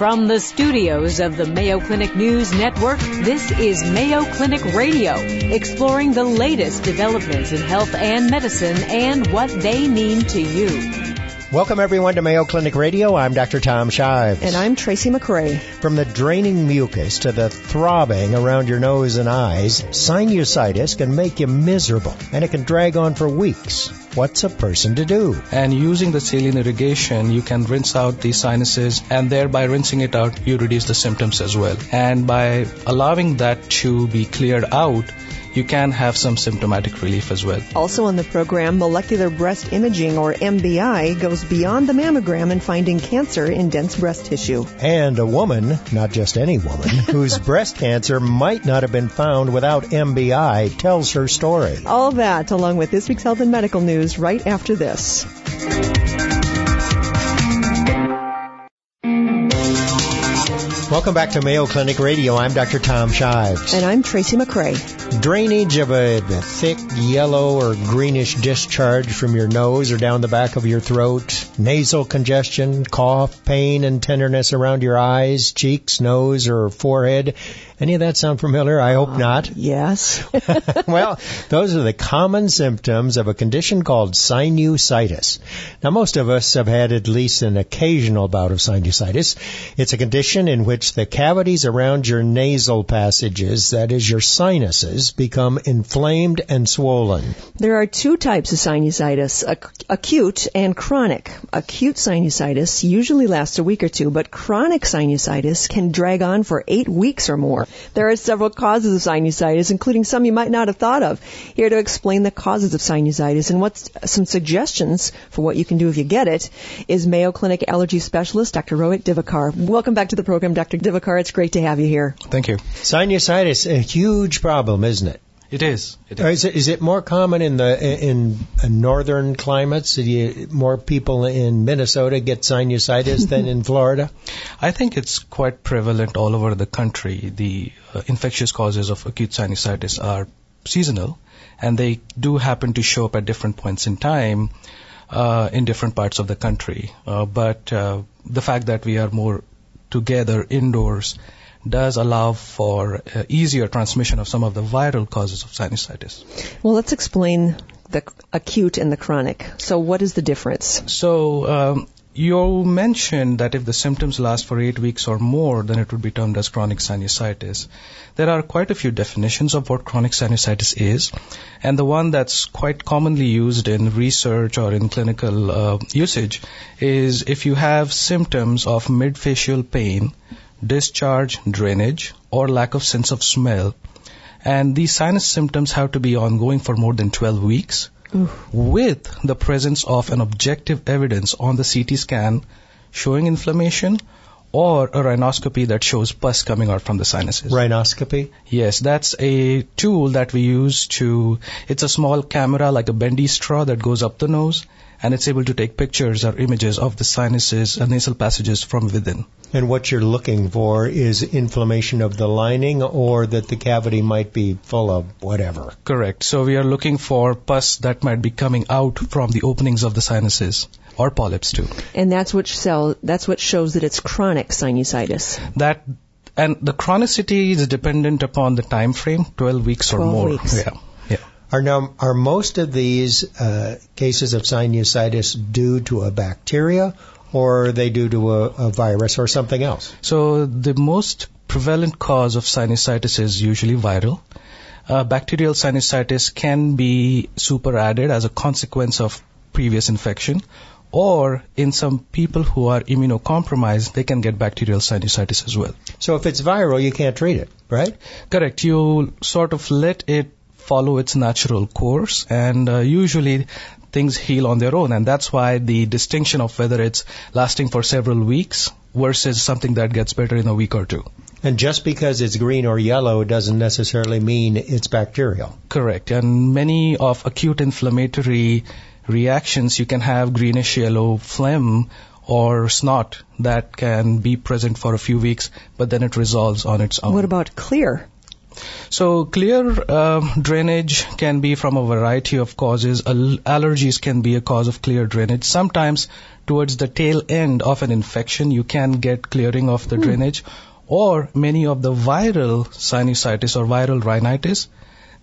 From the studios of the Mayo Clinic News Network, this is Mayo Clinic Radio, exploring the latest developments in health and medicine and what they mean to you. Welcome, everyone, to Mayo Clinic Radio. I'm Dr. Tom Shives. And I'm Tracy McCray. From the draining mucus to the throbbing around your nose and eyes, sinusitis can make you miserable, and it can drag on for weeks. What's a person to do? And using the saline irrigation, you can rinse out the sinuses, and thereby rinsing it out, you reduce the symptoms as well. And by allowing that to be cleared out, you can have some symptomatic relief as well. Also on the program, molecular breast imaging, or MBI, goes beyond the mammogram in finding cancer in dense breast tissue. And a woman, not just any woman, whose breast cancer might not have been found without MBI tells her story. All that, along with this week's health and medical news, right after this. Welcome back to Mayo Clinic Radio. I'm Dr. Tom Shives. And I'm Tracy McCray. Drainage of a thick yellow or greenish discharge from your nose or down the back of your throat, nasal congestion, cough, pain and tenderness around your eyes, cheeks, nose, or forehead. Any of that sound familiar? I hope not. Yes. Well, those are the common symptoms of a condition called sinusitis. Now, most of us have had at least an occasional bout of sinusitis. It's a condition in which the cavities around your nasal passages, that is your sinuses, become inflamed and swollen. There are two types of sinusitis, acute and chronic. Acute sinusitis usually lasts a week or two, but chronic sinusitis can drag on for 8 weeks or more. There are several causes of sinusitis, including some you might not have thought of. Here to explain the causes of sinusitis and what's some suggestions for what you can do if you get it is Mayo Clinic allergy specialist Dr. Rohit Divakar. Welcome back to the program, Dr. Divakar. It's great to have you here. Thank you. Sinusitis, a huge problem, isn't it? It is. It is. Is it more common in northern climates? More people in Minnesota get sinusitis than in Florida? I think it's quite prevalent all over the country. The infectious causes of acute sinusitis are seasonal, and they do happen to show up at different points in time in different parts of the country. But the fact that we are more together indoors does allow for easier transmission of some of the viral causes of sinusitis. Well, let's explain the acute and the chronic. So what is the difference? So you mentioned that if the symptoms last for 8 weeks or more, then it would be termed as chronic sinusitis. There are quite a few definitions of what chronic sinusitis is, and the one that's quite commonly used in research or in clinical usage is if you have symptoms of mid-facial pain, discharge, drainage, or lack of sense of smell. And these sinus symptoms have to be ongoing for more than 12 weeks with the presence of an objective evidence on the CT scan showing inflammation or a rhinoscopy that shows pus coming out from the sinuses. Rhinoscopy? Yes, that's a tool that we use it's a small camera like a bendy straw that goes up the nose, and it's able to take pictures or images of the sinuses and nasal passages from within. And what you're looking for is inflammation of the lining or that the cavity might be full of whatever. Correct. So we are looking for pus that might be coming out from the openings of the sinuses or polyps too. And that's what shows that it's chronic sinusitis. And the chronicity is dependent upon the time frame, 12 weeks or more. 12 weeks. Yeah. Are most of these cases of sinusitis due to a bacteria, or are they due to a virus or something else? So the most prevalent cause of sinusitis is usually viral. Bacterial sinusitis can be superadded as a consequence of previous infection, or in some people who are immunocompromised, they can get bacterial sinusitis as well. So if it's viral, you can't treat it, right? Correct. You sort of let it follow its natural course, and usually things heal on their own, and that's why the distinction of whether it's lasting for several weeks versus something that gets better in a week or two. And just because it's green or yellow doesn't necessarily mean it's bacterial. Correct. And many of acute inflammatory reactions, you can have greenish yellow phlegm or snot that can be present for a few weeks, but then it resolves on its own. What about clear? So clear drainage can be from a variety of causes. Allergies can be a cause of clear drainage. Sometimes towards the tail end of an infection, you can get clearing of the drainage. Or many of the viral sinusitis or viral rhinitis,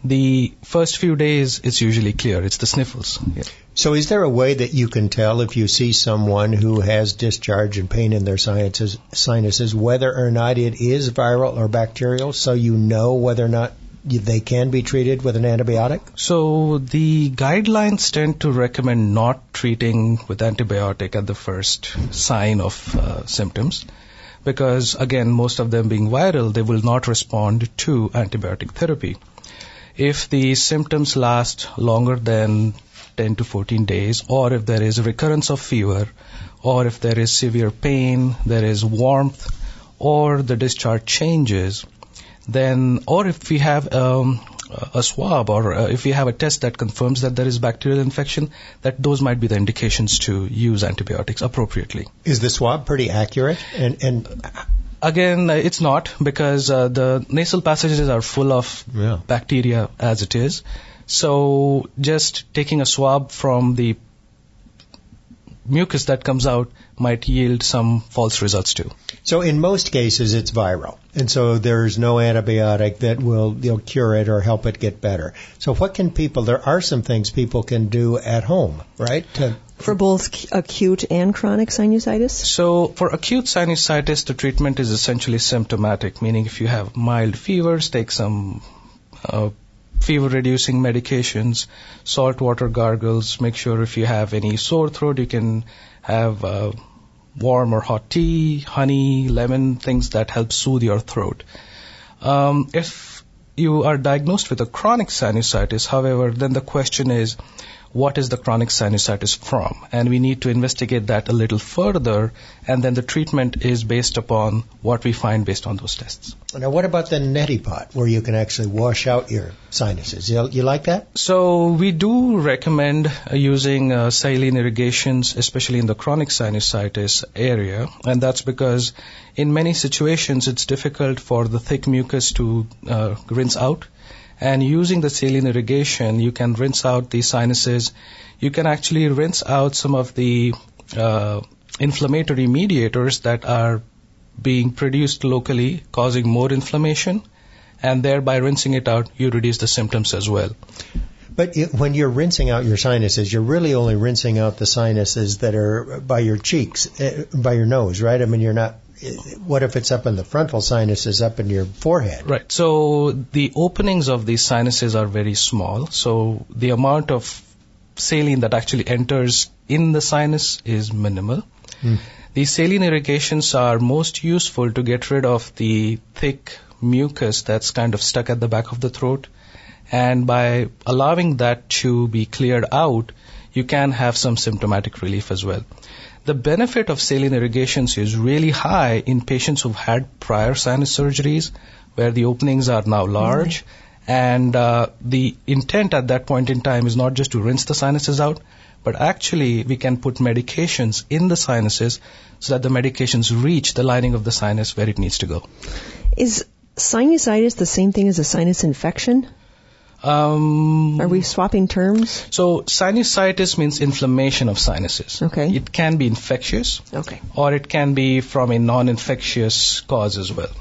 the first few days, it's usually clear. It's the sniffles. Yeah. So is there a way that you can tell if you see someone who has discharge and pain in their sinuses, whether or not it is viral or bacterial, so you know whether or not they can be treated with an antibiotic? So the guidelines tend to recommend not treating with antibiotic at the first sign of symptoms, because, again, most of them being viral, they will not respond to antibiotic therapy. If the symptoms last longer than 10 to 14 days, or if there is a recurrence of fever, or if there is severe pain, there is warmth, or the discharge changes, then, or if we have a swab, or if we have a test that confirms that there is bacterial infection, that those might be the indications to use antibiotics appropriately. Is the swab pretty accurate? And again, it's not, because the nasal passages are full of bacteria as it is. So just taking a swab from the mucus that comes out might yield some false results too. So in most cases, it's viral. And so there's no antibiotic that will cure it or help it get better. So what can people, there are some things people can do at home, right? For both acute and chronic sinusitis? So for acute sinusitis, the treatment is essentially symptomatic, meaning if you have mild fevers, take some fever-reducing medications, salt water gargles. Make sure if you have any sore throat, you can have warm or hot tea, honey, lemon, things that help soothe your throat. If you are diagnosed with a chronic sinusitis, however, then the question is, what is the chronic sinusitis from? And we need to investigate that a little further, and then the treatment is based upon what we find based on those tests. Now, what about the neti pot, where you can actually wash out your sinuses? You like that? So we do recommend using saline irrigations, especially in the chronic sinusitis area, and that's because in many situations it's difficult for the thick mucus to rinse out. And using the saline irrigation, you can rinse out the sinuses. You can actually rinse out some of the inflammatory mediators that are being produced locally, causing more inflammation. And thereby rinsing it out, you reduce the symptoms as well. But when you're rinsing out your sinuses, you're really only rinsing out the sinuses that are by your cheeks, by your nose, right? I mean, you're not... What if it's up in the frontal sinuses, up in your forehead? Right. So the openings of these sinuses are very small. So the amount of saline that actually enters in the sinus is minimal. These saline irrigations are most useful to get rid of the thick mucus that's kind of stuck at the back of the throat. And by allowing that to be cleared out, you can have some symptomatic relief as well. The benefit of saline irrigations is really high in patients who've had prior sinus surgeries where the openings are now large. And the intent at that point in time is not just to rinse the sinuses out, but actually we can put medications in the sinuses so that the medications reach the lining of the sinus where it needs to go. Is sinusitis the same thing as a sinus infection? Are we swapping terms? So sinusitis means inflammation of sinuses. Okay. It can be infectious. Okay. Or it can be from a non-infectious cause as well.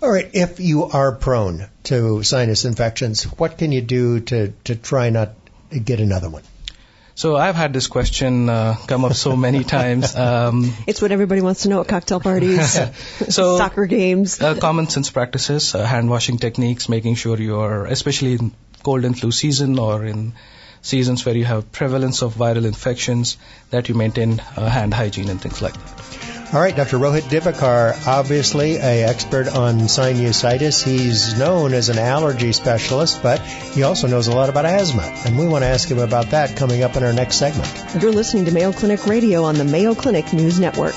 All right. If you are prone to sinus infections, what can you do to try not to get another one? So I've had this question come up so many times. It's what everybody wants to know at cocktail parties, so, soccer games. Common sense practices, hand washing techniques, making sure you are, especially in cold and flu season or in seasons where you have prevalence of viral infections, that you maintain hand hygiene and things like that. All right, Dr. Rohit Divakar, obviously an expert on sinusitis. He's known as an allergy specialist, but he also knows a lot about asthma. And we want to ask him about that coming up in our next segment. You're listening to Mayo Clinic Radio on the Mayo Clinic News Network.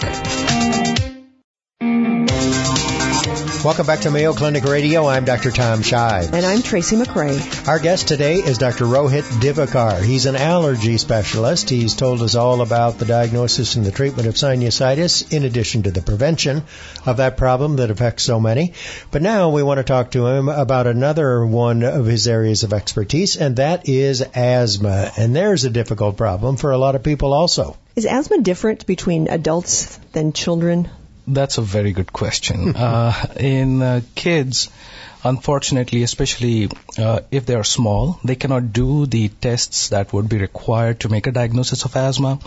Welcome back to Mayo Clinic Radio. I'm Dr. Tom Shives. And I'm Tracy McCray. Our guest today is Dr. Rohit Divakar. He's an allergy specialist. He's told us all about the diagnosis and the treatment of sinusitis, in addition to the prevention of that problem that affects so many. But now we want to talk to him about another one of his areas of expertise, and that is asthma. And there's a difficult problem for a lot of people also. Is asthma different between adults than children? That's a very good question. In kids, unfortunately, especially if they are small, they cannot do the tests that would be required to make a diagnosis of asthma.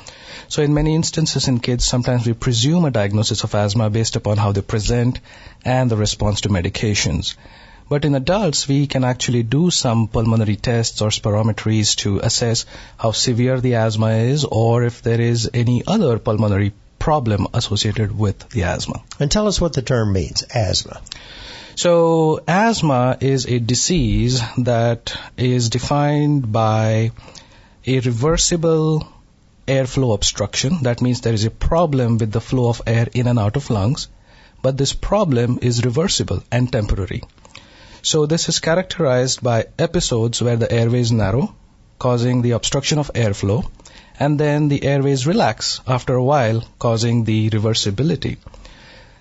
So in many instances in kids, sometimes we presume a diagnosis of asthma based upon how they present and the response to medications. But in adults, we can actually do some pulmonary tests or spirometries to assess how severe the asthma is or if there is any other pulmonary problem associated with the asthma. And tell us what the term means, asthma. So asthma is a disease that is defined by a reversible airflow obstruction. That means there is a problem with the flow of air in and out of lungs, but this problem is reversible and temporary. So this is characterized by episodes where the airways narrow, causing the obstruction of airflow, and then the airways relax after a while, causing the reversibility.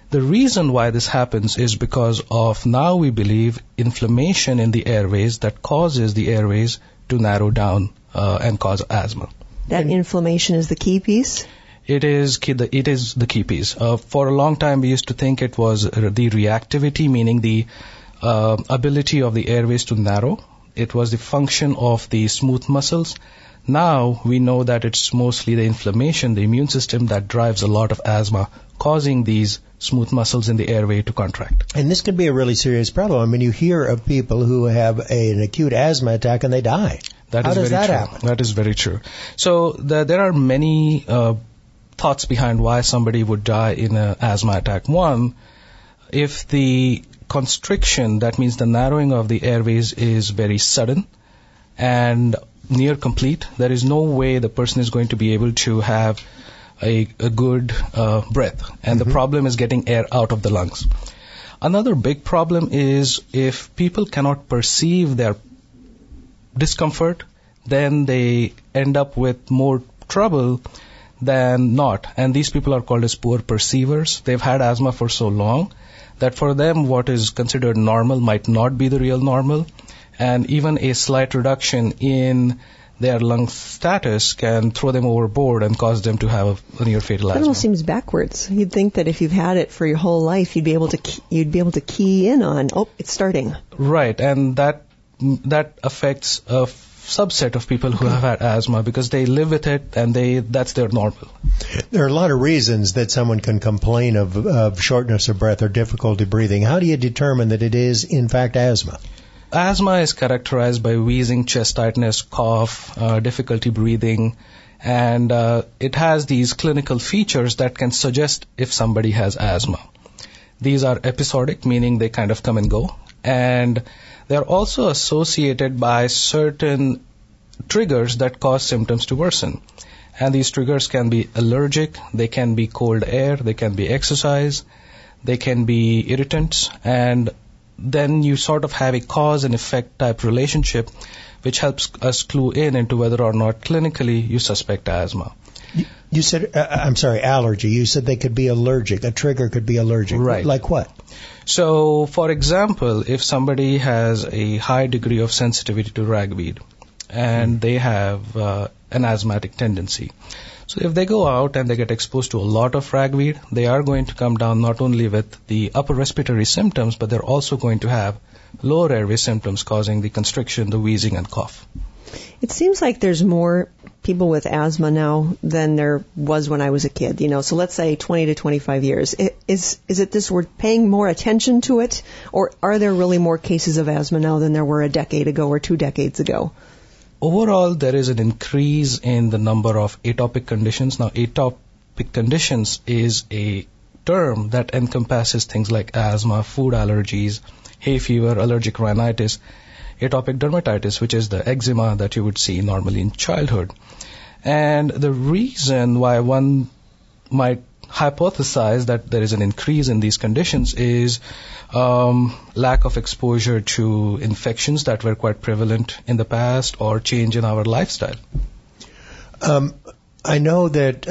The reason why this happens is because of, now we believe, inflammation in the airways that causes the airways to narrow down and cause asthma. That inflammation is the key piece? It is the key piece. For a long time, we used to think it was the reactivity, meaning the ability of the airways to narrow. It was the function of the smooth muscles. Now we know that it's mostly the inflammation, the immune system, that drives a lot of asthma, causing these smooth muscles in the airway to contract. And this could be a really serious problem. I mean, you hear of people who have an acute asthma attack and they die. How does that happen? That is very true. So there are many thoughts behind why somebody would die in an asthma attack. One, if the constriction, that means the narrowing of the airways, is very sudden and near complete, there is no way the person is going to be able to have a good breath. And the problem is getting air out of the lungs. Another big problem is if people cannot perceive their discomfort, then they end up with more trouble than not. And these people are called as poor perceivers. They've had asthma for so long that for them what is considered normal might not be the real normal. And even a slight reduction in their lung status can throw them overboard and cause them to have a near fatal asthma. That almost seems backwards. You'd think that if you've had it for your whole life, you'd be able to key in on, oh, it's starting. Right, and that affects a subset of people who have had asthma because they live with it and that's their normal. There are a lot of reasons that someone can complain of shortness of breath or difficulty breathing. How do you determine that it is, in fact, asthma? Asthma is characterized by wheezing, chest tightness, cough, difficulty breathing, and it has these clinical features that can suggest if somebody has asthma. These are episodic, meaning they kind of come and go, and they're also associated by certain triggers that cause symptoms to worsen. And these triggers can be allergic, they can be cold air, they can be exercise, they can be irritants, and then you sort of have a cause and effect type relationship, which helps us clue in into whether or not clinically you suspect asthma. You said, I'm sorry, allergy. You said they could be allergic. A trigger could be allergic. Right. Like what? So, for example, if somebody has a high degree of sensitivity to ragweed and they have an asthmatic tendency, so if they go out and they get exposed to a lot of ragweed, they are going to come down not only with the upper respiratory symptoms, but they're also going to have lower airway symptoms causing the constriction, the wheezing, and cough. It seems like there's more people with asthma now than there was when I was a kid. You know, so let's say 20 to 25 years. Is it this, we're paying more attention to it, or are there really more cases of asthma now than there were a decade ago or 2 decades ago? Overall, there is an increase in the number of atopic conditions. Now, atopic conditions is a term that encompasses things like asthma, food allergies, hay fever, allergic rhinitis, atopic dermatitis, which is the eczema that you would see normally in childhood. And the reason why one might hypothesize that there is an increase in these conditions is lack of exposure to infections that were quite prevalent in the past, or change in our lifestyle. I know that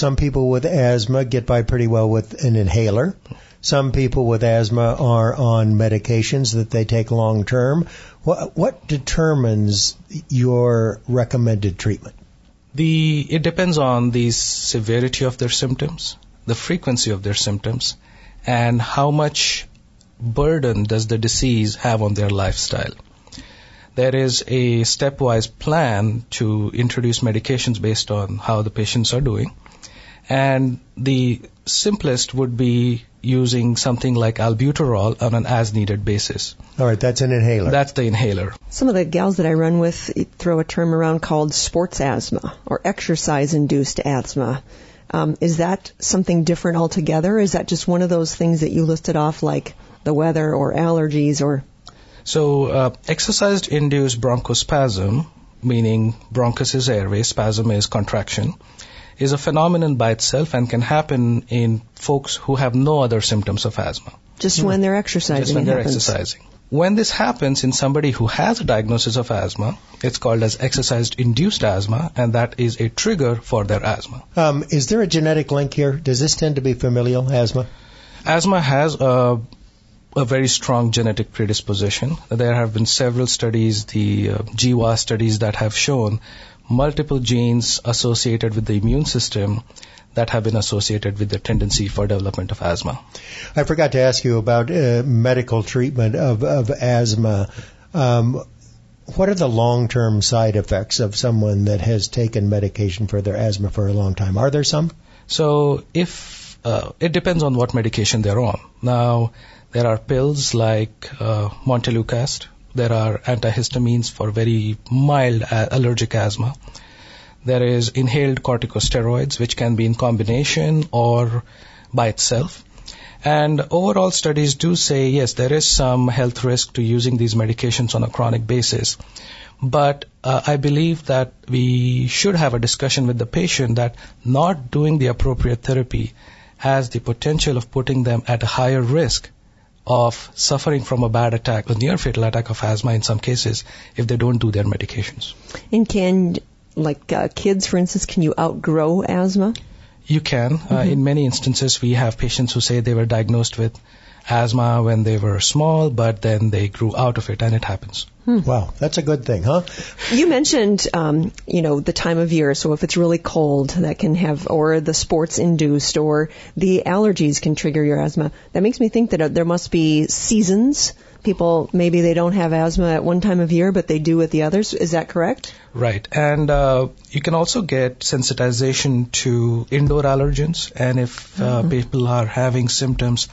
some people with asthma get by pretty well with an inhaler. Some people with asthma are on medications that they take long term. What determines your recommended treatment? It depends on the severity of their symptoms, the frequency of their symptoms, and how much burden does the disease have on their lifestyle. There is a stepwise plan to introduce medications based on how the patients are doing. And the simplest would be using something like albuterol on an as-needed basis. All right, that's an inhaler. That's the inhaler. Some of the gals that I run with throw a term around called sports asthma or exercise-induced asthma. Is that something different altogether? Is that just one of those things that you listed off, like the weather or allergies or... So exercise-induced bronchospasm, meaning bronchus is airway, spasm is contraction, is a phenomenon by itself and can happen in folks who have no other symptoms of asthma. Just when they're exercising. Just when they're exercising. When this happens in somebody who has a diagnosis of asthma, it's called as exercise-induced asthma, and that is a trigger for their asthma. Is there a genetic link here? Does this tend to be familial asthma? Asthma has a very strong genetic predisposition. There have been several studies, the GWAS studies, that have shown multiple genes associated with the immune system that have been associated with the tendency for development of asthma. I forgot to ask you about medical treatment of asthma. What are the long-term side effects of someone that has taken medication for their asthma for a long time? Are there some? So if it depends on what medication they're on. Now, there are pills like Montelukast. There are antihistamines for very mild allergic asthma. There is inhaled corticosteroids, which can be in combination or by itself. And overall studies do say, yes, there is some health risk to using these medications on a chronic basis. But I believe that we should have a discussion with the patient that not doing the appropriate therapy has the potential of putting them at a higher risk of suffering from a bad attack, a near-fatal attack of asthma in some cases, if they don't do their medications. And can, like kids, for instance, can you outgrow asthma? You can. Mm-hmm. In many instances, we have patients who say they were diagnosed with asthma when they were small, but then they grew out of it, and it happens. Wow, that's a good thing, huh? You mentioned, the time of year. So if it's really cold, that can have, or the sports induced, or the allergies can trigger your asthma. That makes me think that there must be seasons. People, maybe they don't have asthma at one time of year, but they do at the others. Is that correct? Right. And you can also get sensitization to indoor allergens. And if people are having symptoms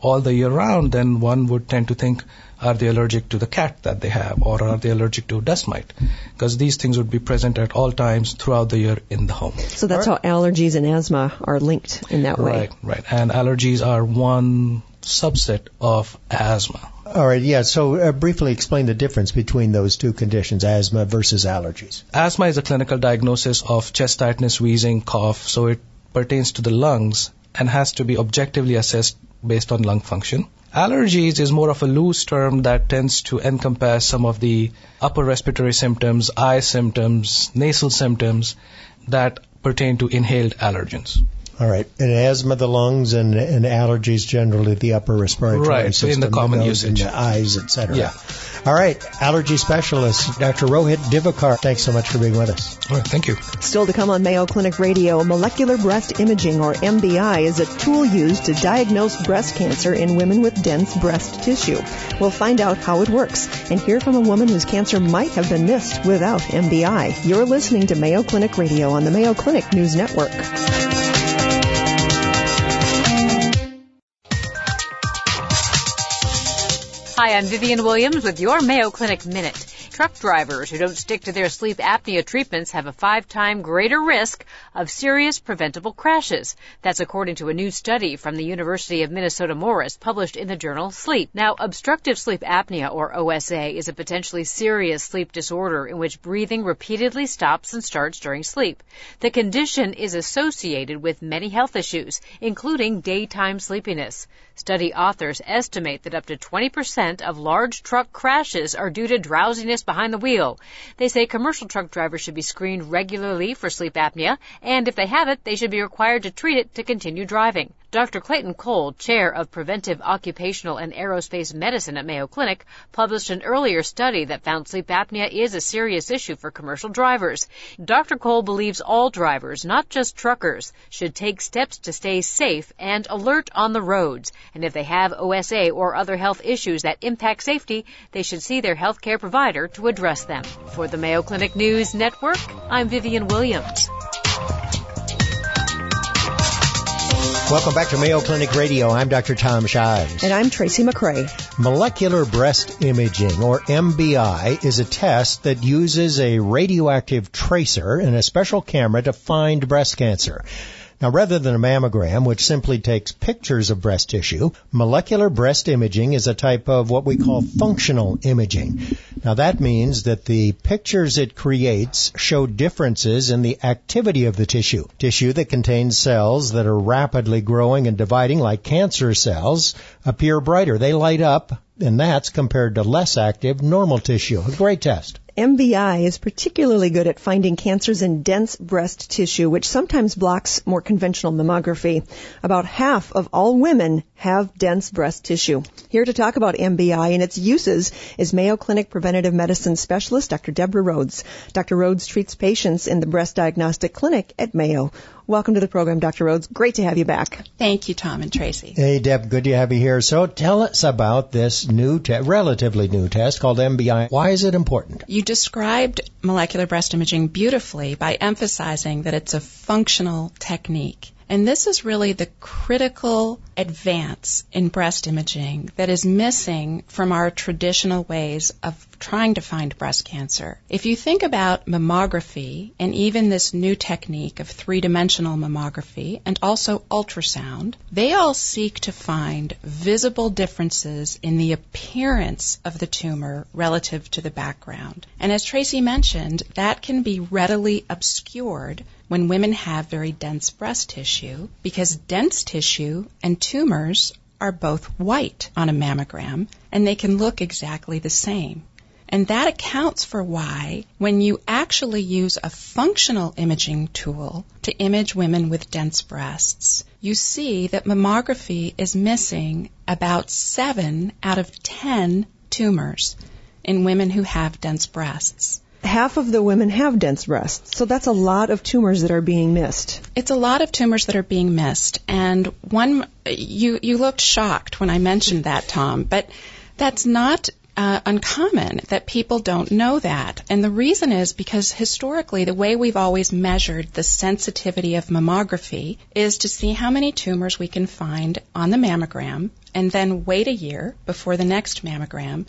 all the year round, then one would tend to think, are they allergic to the cat that they have, or are they allergic to dust mite? Because these things would be present at all times throughout the year in the home. So that's how allergies and asthma are linked in that way. Right. And allergies are one subset of asthma. All right, yeah. So briefly explain the difference between those two conditions, asthma versus allergies. Asthma is a clinical diagnosis of chest tightness, wheezing, cough. So it pertains to the lungs and has to be objectively assessed based on lung function. Allergies is more of a loose term that tends to encompass some of the upper respiratory symptoms, eye symptoms, nasal symptoms that pertain to inhaled allergens. All right. And asthma, the lungs, and allergies generally the upper respiratory system. Right, in the common usage. In the eyes, et cetera. Yeah. All right. Allergy specialist, Dr. Rohit Divakar, thanks so much for being with us. All right. Thank you. Still to come on Mayo Clinic Radio, molecular breast imaging, or MBI, is a tool used to diagnose breast cancer in women with dense breast tissue. We'll find out how it works and hear from a woman whose cancer might have been missed without MBI. You're listening to Mayo Clinic Radio on the Mayo Clinic News Network. Hi, I'm Vivian Williams with your Mayo Clinic Minute. Truck drivers who don't stick to their sleep apnea treatments have a 5-time greater risk of serious preventable crashes. That's according to a new study from the University of Minnesota Morris published in the journal Sleep. Now, obstructive sleep apnea, or OSA, is a potentially serious sleep disorder in which breathing repeatedly stops and starts during sleep. The condition is associated with many health issues, including daytime sleepiness. Study authors estimate that up to 20% of large truck crashes are due to drowsiness behind the wheel. They say commercial truck drivers should be screened regularly for sleep apnea, and if they have it, they should be required to treat it to continue driving. Dr. Clayton Cole, chair of Preventive Occupational and Aerospace Medicine at Mayo Clinic, published an earlier study that found sleep apnea is a serious issue for commercial drivers. Dr. Cole believes all drivers, not just truckers, should take steps to stay safe and alert on the roads. And if they have OSA or other health issues that impact safety, they should see their health care provider to address them. For the Mayo Clinic News Network, I'm Vivian Williams. Welcome back to Mayo Clinic Radio. I'm Dr. Tom Shives. And I'm Tracy McCray. Molecular breast imaging, or MBI, is a test that uses a radioactive tracer and a special camera to find breast cancer. Now, rather than a mammogram, which simply takes pictures of breast tissue, molecular breast imaging is a type of what we call functional imaging. Now, that means that the pictures it creates show differences in the activity of the tissue that contains cells that are rapidly growing and dividing, like cancer cells, appear brighter. They light up, and that's compared to less active normal tissue. A great test. MBI is particularly good at finding cancers in dense breast tissue, which sometimes blocks more conventional mammography. About half of all women have dense breast tissue. Here to talk about MBI and its uses is Mayo Clinic Preventive Medicine Specialist Dr. Deborah Rhodes. Dr. Rhodes treats patients in the Breast Diagnostic Clinic at Mayo. Welcome to the program, Dr. Rhodes. Great to have you back. Thank you, Tom and Tracy. Hey, Deb, good to have you here. So tell us about this new, relatively new test called MBI. Why is it important? You described molecular breast imaging beautifully by emphasizing that it's a functional technique. And this is really the critical advance in breast imaging that is missing from our traditional ways of trying to find breast cancer. If you think about mammography and even this new technique of three-dimensional mammography and also ultrasound, they all seek to find visible differences in the appearance of the tumor relative to the background. And as Tracy mentioned, that can be readily obscured when women have very dense breast tissue, because dense tissue and tumors are both white on a mammogram, and they can look exactly the same. And that accounts for why, when you actually use a functional imaging tool to image women with dense breasts, you see that mammography is missing about 7 out of 10 tumors in women who have dense breasts. Half of the women have dense breasts, so that's a lot of tumors that are being missed. It's a lot of tumors that are being missed, and you looked shocked when I mentioned that, Tom, but that's not uncommon that people don't know that. And the reason is because historically the way we've always measured the sensitivity of mammography is to see how many tumors we can find on the mammogram and then wait a year before the next mammogram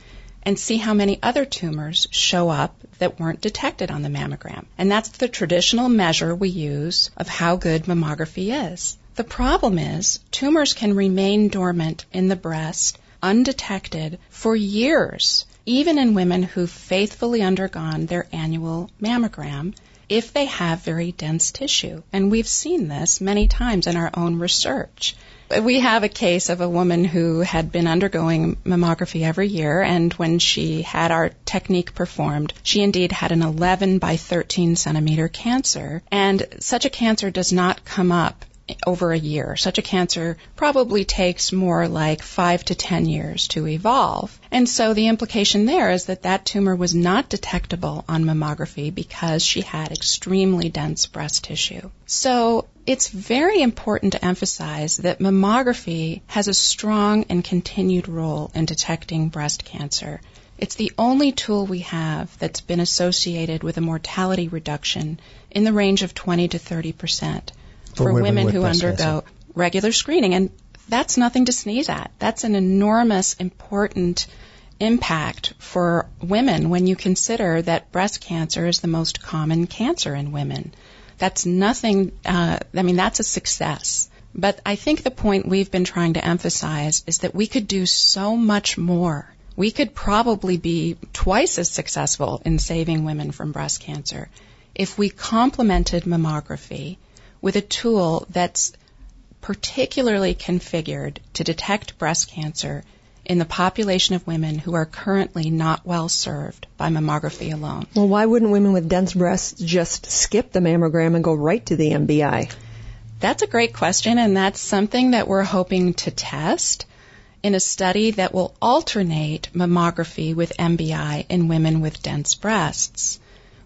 and see how many other tumors show up that weren't detected on the mammogram. And that's the traditional measure we use of how good mammography is. The problem is tumors can remain dormant in the breast, undetected, for years, even in women who've faithfully undergone their annual mammogram, if they have very dense tissue. And we've seen this many times in our own research. We have a case of a woman who had been undergoing mammography every year, and when she had our technique performed, she indeed had an 11 by 13 centimeter cancer, and such a cancer does not come up over a year. Such a cancer probably takes more like 5 to 10 years to evolve. And so the implication there is that that tumor was not detectable on mammography because she had extremely dense breast tissue. So it's very important to emphasize that mammography has a strong and continued role in detecting breast cancer. It's the only tool we have that's been associated with a mortality reduction in the range of 20% to 30%. For women who undergo regular screening. And that's nothing to sneeze at. That's an enormous, important impact for women when you consider that breast cancer is the most common cancer in women. That's nothing, that's a success. But I think the point we've been trying to emphasize is that we could do so much more. We could probably be twice as successful in saving women from breast cancer if we complemented mammography with a tool that's particularly configured to detect breast cancer in the population of women who are currently not well served by mammography alone. Well, why wouldn't women with dense breasts just skip the mammogram and go right to the MBI? That's a great question, and that's something that we're hoping to test in a study that will alternate mammography with MBI in women with dense breasts.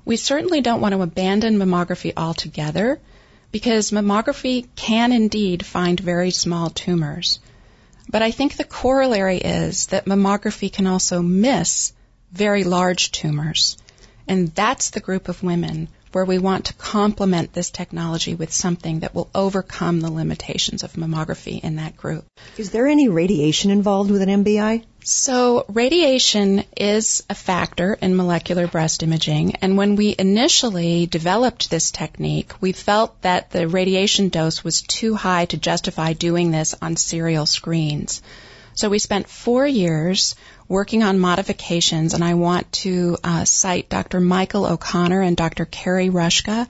We certainly don't want to abandon mammography altogether because mammography can indeed find very small tumors. But I think the corollary is that mammography can also miss very large tumors. And that's the group of women where we want to complement this technology with something that will overcome the limitations of mammography in that group. Is there any radiation involved with an MBI? So radiation is a factor in molecular breast imaging. And when we initially developed this technique, we felt that the radiation dose was too high to justify doing this on serial screens. So we spent 4 years working on modifications, and I want to cite Dr. Michael O'Connor and Dr. Carrie Rushka,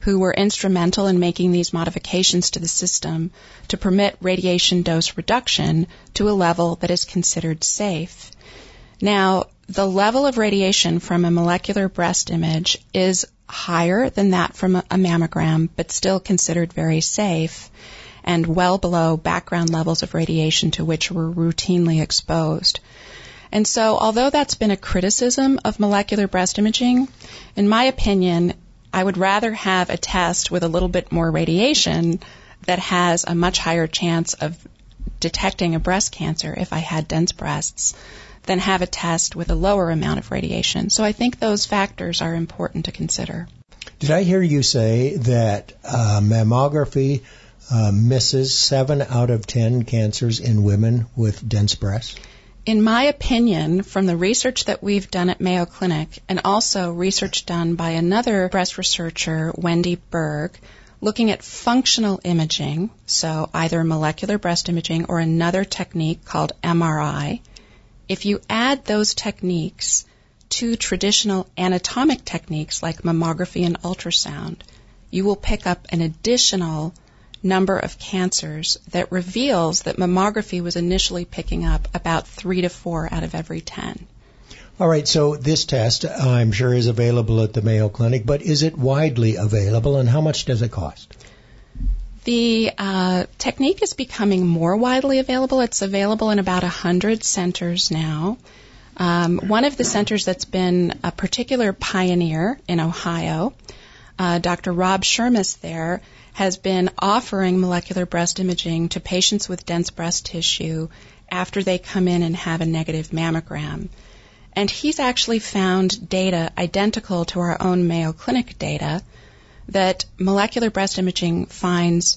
who were instrumental in making these modifications to the system to permit radiation dose reduction to a level that is considered safe. Now, the level of radiation from a molecular breast image is higher than that from a mammogram, but still considered very safe and well below background levels of radiation to which we're routinely exposed. And so, although that's been a criticism of molecular breast imaging, in my opinion, I would rather have a test with a little bit more radiation that has a much higher chance of detecting a breast cancer if I had dense breasts than have a test with a lower amount of radiation. So I think those factors are important to consider. Did I hear you say that mammography misses 7 out of 10 cancers in women with dense breasts? In my opinion, from the research that we've done at Mayo Clinic and also research done by another breast researcher, Wendy Berg, looking at functional imaging, so either molecular breast imaging or another technique called MRI, if you add those techniques to traditional anatomic techniques like mammography and ultrasound, you will pick up an additional number of cancers that reveals that mammography was initially picking up about 3 to 4 out of every 10. All right, so this test I'm sure is available at the Mayo Clinic, but is it widely available and how much does it cost? The technique is becoming more widely available. It's available in about 100 centers now. One of the centers that's been a particular pioneer in Ohio, Dr. Rob Shermis there, has been offering molecular breast imaging to patients with dense breast tissue after they come in and have a negative mammogram. And he's actually found data identical to our own Mayo Clinic data that molecular breast imaging finds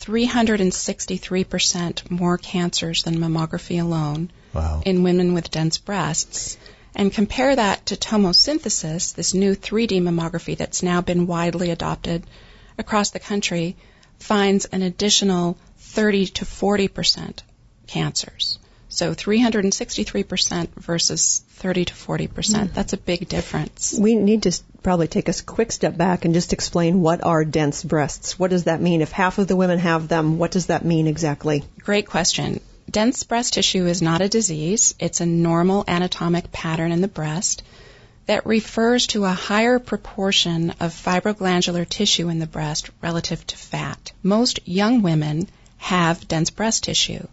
363% more cancers than mammography alone. Wow. In women with dense breasts. And compare that to tomosynthesis, this new 3D mammography that's now been widely adopted across the country, finds an additional 30 to 40% cancers. So 363% versus 30 to 40%. That's a big difference. We need to probably take a quick step back and just explain what are dense breasts. What does that mean? If half of the women have them, what does that mean exactly? Great question. Dense breast tissue is not a disease. It's a normal anatomic pattern in the breast that refers to a higher proportion of fibroglandular tissue in the breast relative to fat. Most young women have dense breast tissue,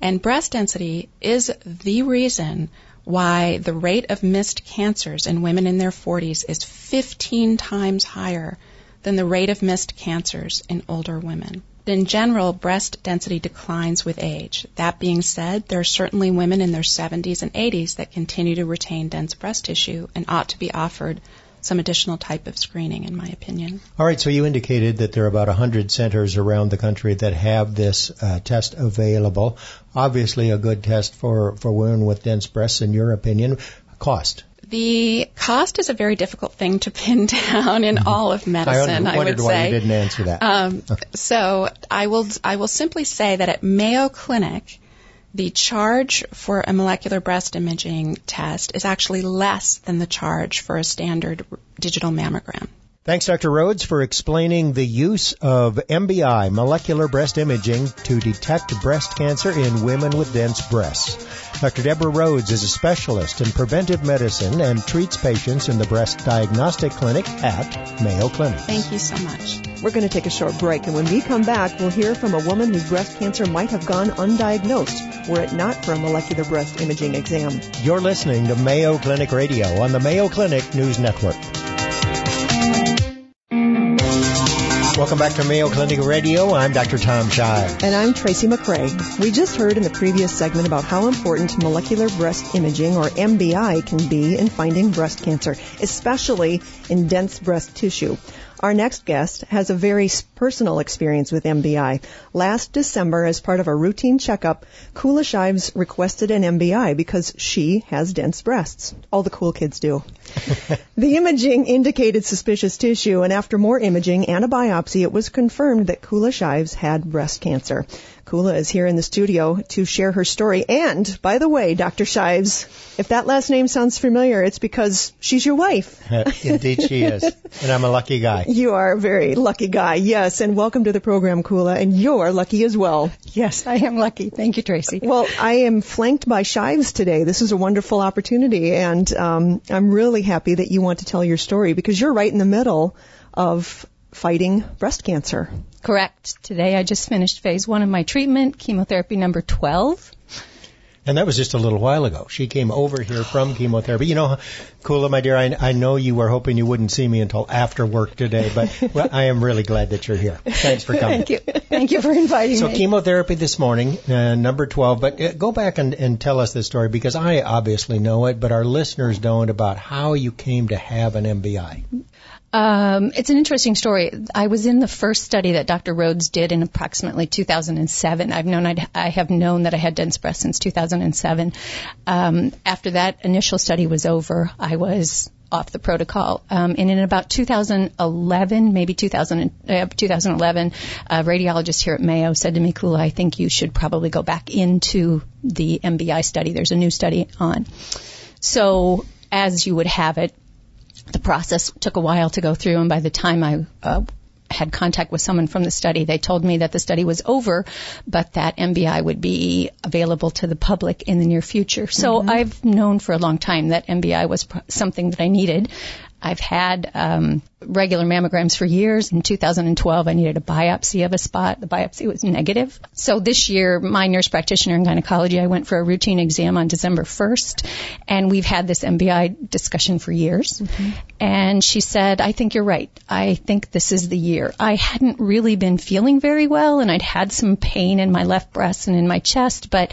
and breast density is the reason why the rate of missed cancers in women in their 40s is 15 times higher than the rate of missed cancers in older women. In general, breast density declines with age. That being said, there are certainly women in their 70s and 80s that continue to retain dense breast tissue and ought to be offered some additional type of screening, in my opinion. All right, so you indicated that there are about 100 centers around the country that have this test available. Obviously a good test for women with dense breasts, in your opinion. Cost? The cost is a very difficult thing to pin down in all of medicine, I would say. I wondered why you didn't answer that. So I will simply say that at Mayo Clinic, the charge for a molecular breast imaging test is actually less than the charge for a standard digital mammogram. Thanks, Dr. Rhodes, for explaining the use of MBI, molecular breast imaging, to detect breast cancer in women with dense breasts. Dr. Deborah Rhodes is a specialist in preventive medicine and treats patients in the breast diagnostic clinic at Mayo Clinic. Thank you so much. We're going to take a short break, and when we come back, we'll hear from a woman whose breast cancer might have gone undiagnosed were it not for a molecular breast imaging exam. You're listening to Mayo Clinic Radio on the Mayo Clinic News Network. Welcome back to Mayo Clinic Radio. I'm Dr. Tom Shives. And I'm Tracy McCray. We just heard in the previous segment about how important molecular breast imaging, or MBI, can be in finding breast cancer, especially in dense breast tissue. Our next guest has a very personal experience with MBI. Last December, as part of a routine checkup, Kulla Shives requested an MBI because she has dense breasts. All the cool kids do. The imaging indicated suspicious tissue, and after more imaging and a biopsy, it was confirmed that Kulla Shives had breast cancer. Kulla is here in the studio to share her story. And, by the way, Dr. Shives, if that last name sounds familiar, it's because she's your wife. Indeed she is. And I'm a lucky guy. You are a very lucky guy, yes. And welcome to the program, Kulla. And you're lucky as well. Yes, I am lucky. Thank you, Tracy. Well, I am flanked by Shives today. This is a wonderful opportunity. And I'm really happy that you want to tell your story, because you're right in the middle of fighting breast cancer. Correct. Today I just finished phase 1 of my treatment, chemotherapy number 12. And that was just a little while ago. She came over here from chemotherapy. You know, Kulla, my dear, I know you were hoping you wouldn't see me until after work today, but I am really glad that you're here. Thanks for coming. Thank you. Thank you for inviting me. So chemotherapy this morning, number 12, but go back and tell us this story, because I obviously know it, but our listeners don't, about how you came to have an MBI. It's an interesting story. I was in the first study that Dr. Rhodes did in approximately 2007. I have known that I had dense breasts since 2007. After that initial study was over, I was off the protocol. And in about 2011, maybe 2011, a radiologist here at Mayo said to me, Kulla, I think you should probably go back into the MBI study. There's a new study on. So as you would have it, the process took a while to go through, and by the time I had contact with someone from the study, they told me that the study was over, but that MBI would be available to the public in the near future. So I've known for a long time that MBI was something that I needed. I've had regular mammograms for years. In 2012, I needed a biopsy of a spot. The biopsy was negative. So this year, my nurse practitioner in gynecology, I went for a routine exam on December 1st, and we've had this MBI discussion for years. And she said, I think you're right. I think this is the year. I hadn't really been feeling very well, and I'd had some pain in my left breast and in my chest, but,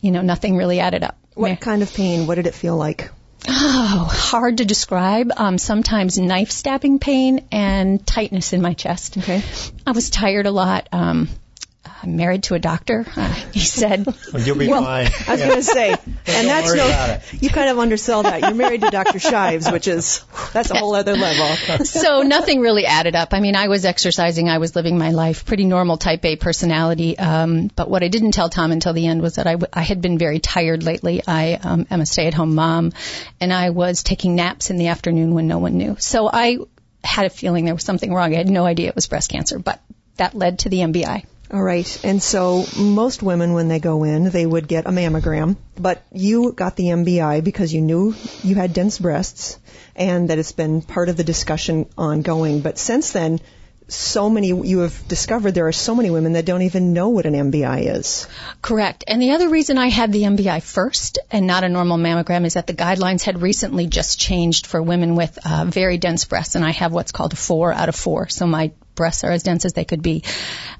you know, nothing really added up. What kind of pain? What did it feel like? Oh, hard to describe. Sometimes knife stabbing pain and tightness in my chest. Okay. I was tired a lot. I'm married to a doctor. He said, "You'll be fine." I was going to say, and that's no. You kind of undersell that. You're married to Dr. Shives, which is that's a whole other level. So nothing really added up. I mean, I was exercising, I was living my life, pretty normal Type A personality. But what I didn't tell Tom until the end was that I had been very tired lately. I am a stay-at-home mom, and I was taking naps in the afternoon when no one knew. So I had a feeling there was something wrong. I had no idea it was breast cancer, but that led to the MBI. All right. And so most women, when they go in, they would get a mammogram. But you got the MBI because you knew you had dense breasts and that it's been part of the discussion ongoing. But since then, you have discovered there are so many women that don't even know what an MBI is. Correct. And the other reason I had the MBI first and not a normal mammogram is that the guidelines had recently just changed for women with very dense breasts. And I have what's called a 4 out of 4. So my breasts are as dense as they could be.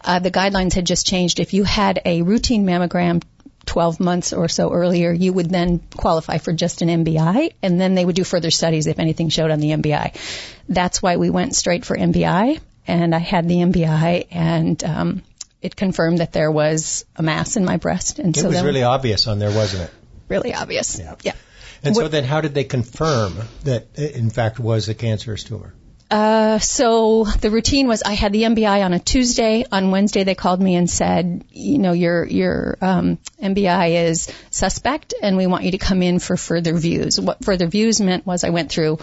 The guidelines had just changed. If you had a routine mammogram 12 months or so earlier, you would then qualify for just an MBI, and then they would do further studies if anything showed on the MBI. That's why we went straight for MBI, and I had the MBI, and it confirmed that there was a mass in my breast. And so it was really obvious on there, wasn't it? Really obvious, yeah. And so then how did they confirm that it, in fact, was a cancerous tumor? So the routine was I had the MBI on a Tuesday. On Wednesday, they called me and said, you know, your MBI is suspect, and we want you to come in for further views. What further views meant was I went through,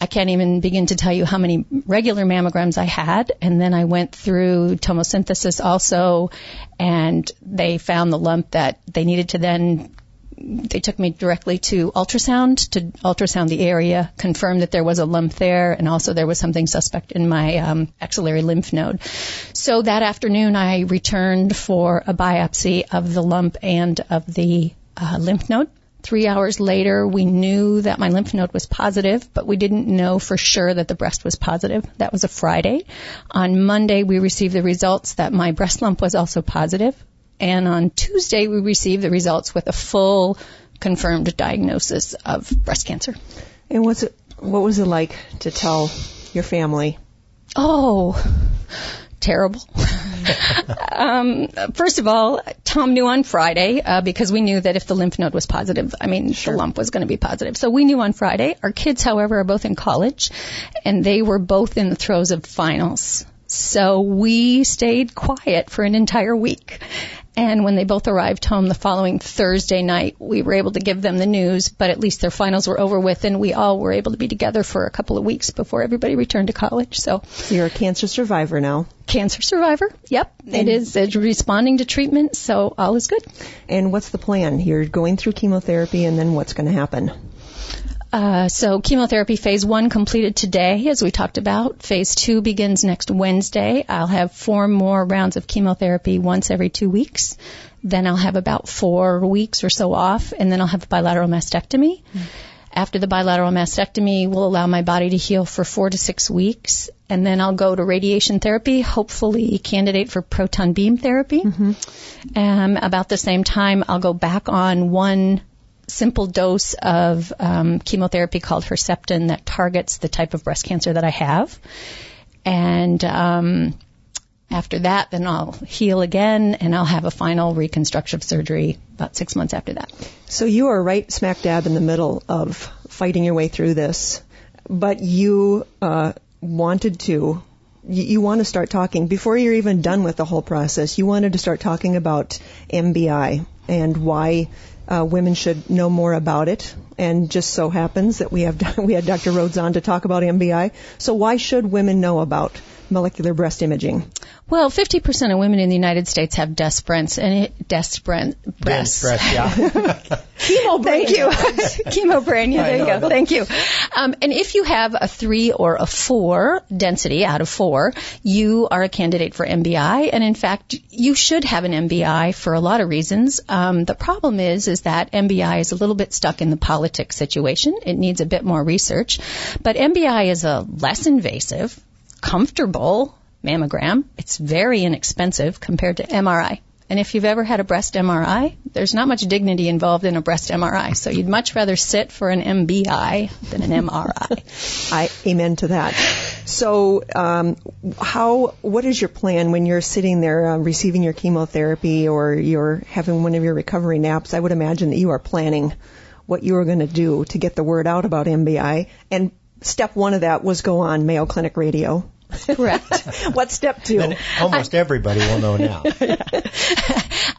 I can't even begin to tell you how many regular mammograms I had, and then I went through tomosynthesis also, and they found the lump that they needed to then. They took me directly to ultrasound the area, confirmed that there was a lump there, and also there was something suspect in my axillary lymph node. So that afternoon, I returned for a biopsy of the lump and of the lymph node. 3 hours later, we knew that my lymph node was positive, but we didn't know for sure that the breast was positive. That was a Friday. On Monday, we received the results that my breast lump was also positive. And on Tuesday, we received the results with a full confirmed diagnosis of breast cancer. And what was it like to tell your family? Oh, terrible. First of all, Tom knew on Friday because we knew that if the lymph node was positive, the lump was going to be positive. So we knew on Friday. Our kids, however, are both in college, and they were both in the throes of finals. So we stayed quiet for an entire week. And when they both arrived home the following Thursday night, we were able to give them the news, but at least their finals were over with, and we all were able to be together for a couple of weeks before everybody returned to college. So you're a cancer survivor now. Cancer survivor, yep. It is responding to treatment, so all is good. And what's the plan? You're going through chemotherapy, and then what's going to happen? So chemotherapy phase 1 completed today, as we talked about. Phase 2 begins next Wednesday. I'll have 4 more rounds of chemotherapy once every 2 weeks. Then I'll have about 4 weeks or so off, and then I'll have a bilateral mastectomy. Mm-hmm. After the bilateral mastectomy, we'll allow my body to heal for 4 to 6 weeks, and then I'll go to radiation therapy, hopefully candidate for proton beam therapy. Mm-hmm. About the same time, I'll go back on one simple dose of chemotherapy called Herceptin that targets the type of breast cancer that I have. And after that, then I'll heal again, and I'll have a final reconstructive surgery about 6 months after that. So you are right smack dab in the middle of fighting your way through this, but you you want to start talking, before you're even done with the whole process, you wanted to start talking about MBI and why women should know more about it, and just so happens that we had Dr. Rhodes on to talk about MBI. So why should women know about molecular breast imaging? Well, 50% of women in the United States have dense breasts. Yeah. Chemo brain. Thank you. Chemo brain. Yeah, there you go. Thank you. And if you have a 3 or a 4 density out of 4, you are a candidate for MBI. And in fact, you should have an MBI for a lot of reasons. The problem is that MBI is a little bit stuck in the politics situation. It needs a bit more research. But MBI is a less invasive, comfortable mammogram. It's very inexpensive compared to MRI. And if you've ever had a breast MRI, there's not much dignity involved in a breast MRI. So you'd much rather sit for an MBI than an MRI. Amen to that. So what is your plan when you're sitting there receiving your chemotherapy, or you're having one of your recovery naps? I would imagine that you are planning what you are going to do to get the word out about MBI. And step 1 of that was go on Mayo Clinic Radio. Correct. What's step 2? Then almost everybody will know now.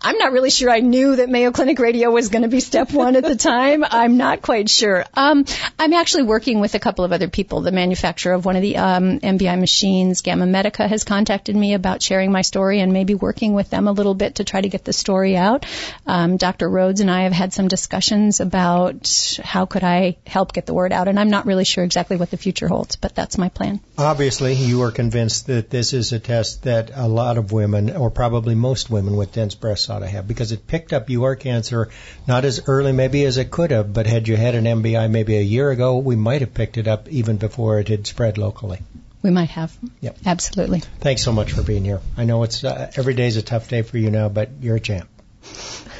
I'm not really sure I knew that Mayo Clinic Radio was going to be step 1 at the time. I'm not quite sure. I'm actually working with a couple of other people. The manufacturer of one of the MBI machines, Gamma Medica, has contacted me about sharing my story and maybe working with them a little bit to try to get the story out. Dr. Rhodes and I have had some discussions about how could I help get the word out, and I'm not really sure exactly what the future holds, but that's my plan. Obviously, you are convinced that this is a test that a lot of women, or probably most women with dense breasts, ought to have, because it picked up your cancer not as early maybe as it could have, but had you had an MBI maybe a year ago, we might have picked it up even before it had spread locally. We might have. Yep. Absolutely. Thanks so much for being here. I know every day is a tough day for you now, but you're a champ.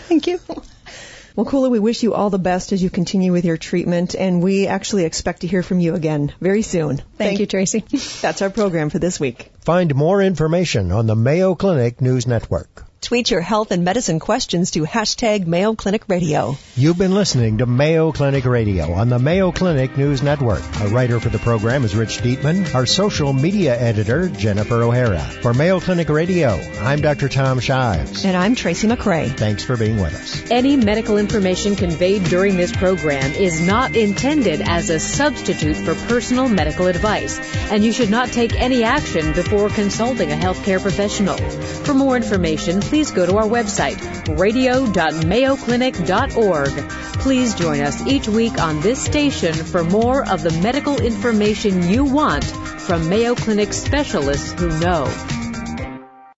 Thank you. Well, Kulla, we wish you all the best as you continue with your treatment, and we actually expect to hear from you again very soon. Thank you, Tracy. That's our program for this week. Find more information on the Mayo Clinic News Network. Tweet your health and medicine questions to hashtag Mayo Clinic Radio. You've been listening to Mayo Clinic Radio on the Mayo Clinic News Network. A writer for the program is Rich Dietman. Our social media editor, Jennifer O'Hara. For Mayo Clinic Radio, I'm Dr. Tom Shives. And I'm Tracy McCray. Thanks for being with us. Any medical information conveyed during this program is not intended as a substitute for personal medical advice, and you should not take any action before consulting a healthcare professional. For more information, please go to our website, radio.mayoclinic.org. Please join us each week on this station for more of the medical information you want from Mayo Clinic specialists who know.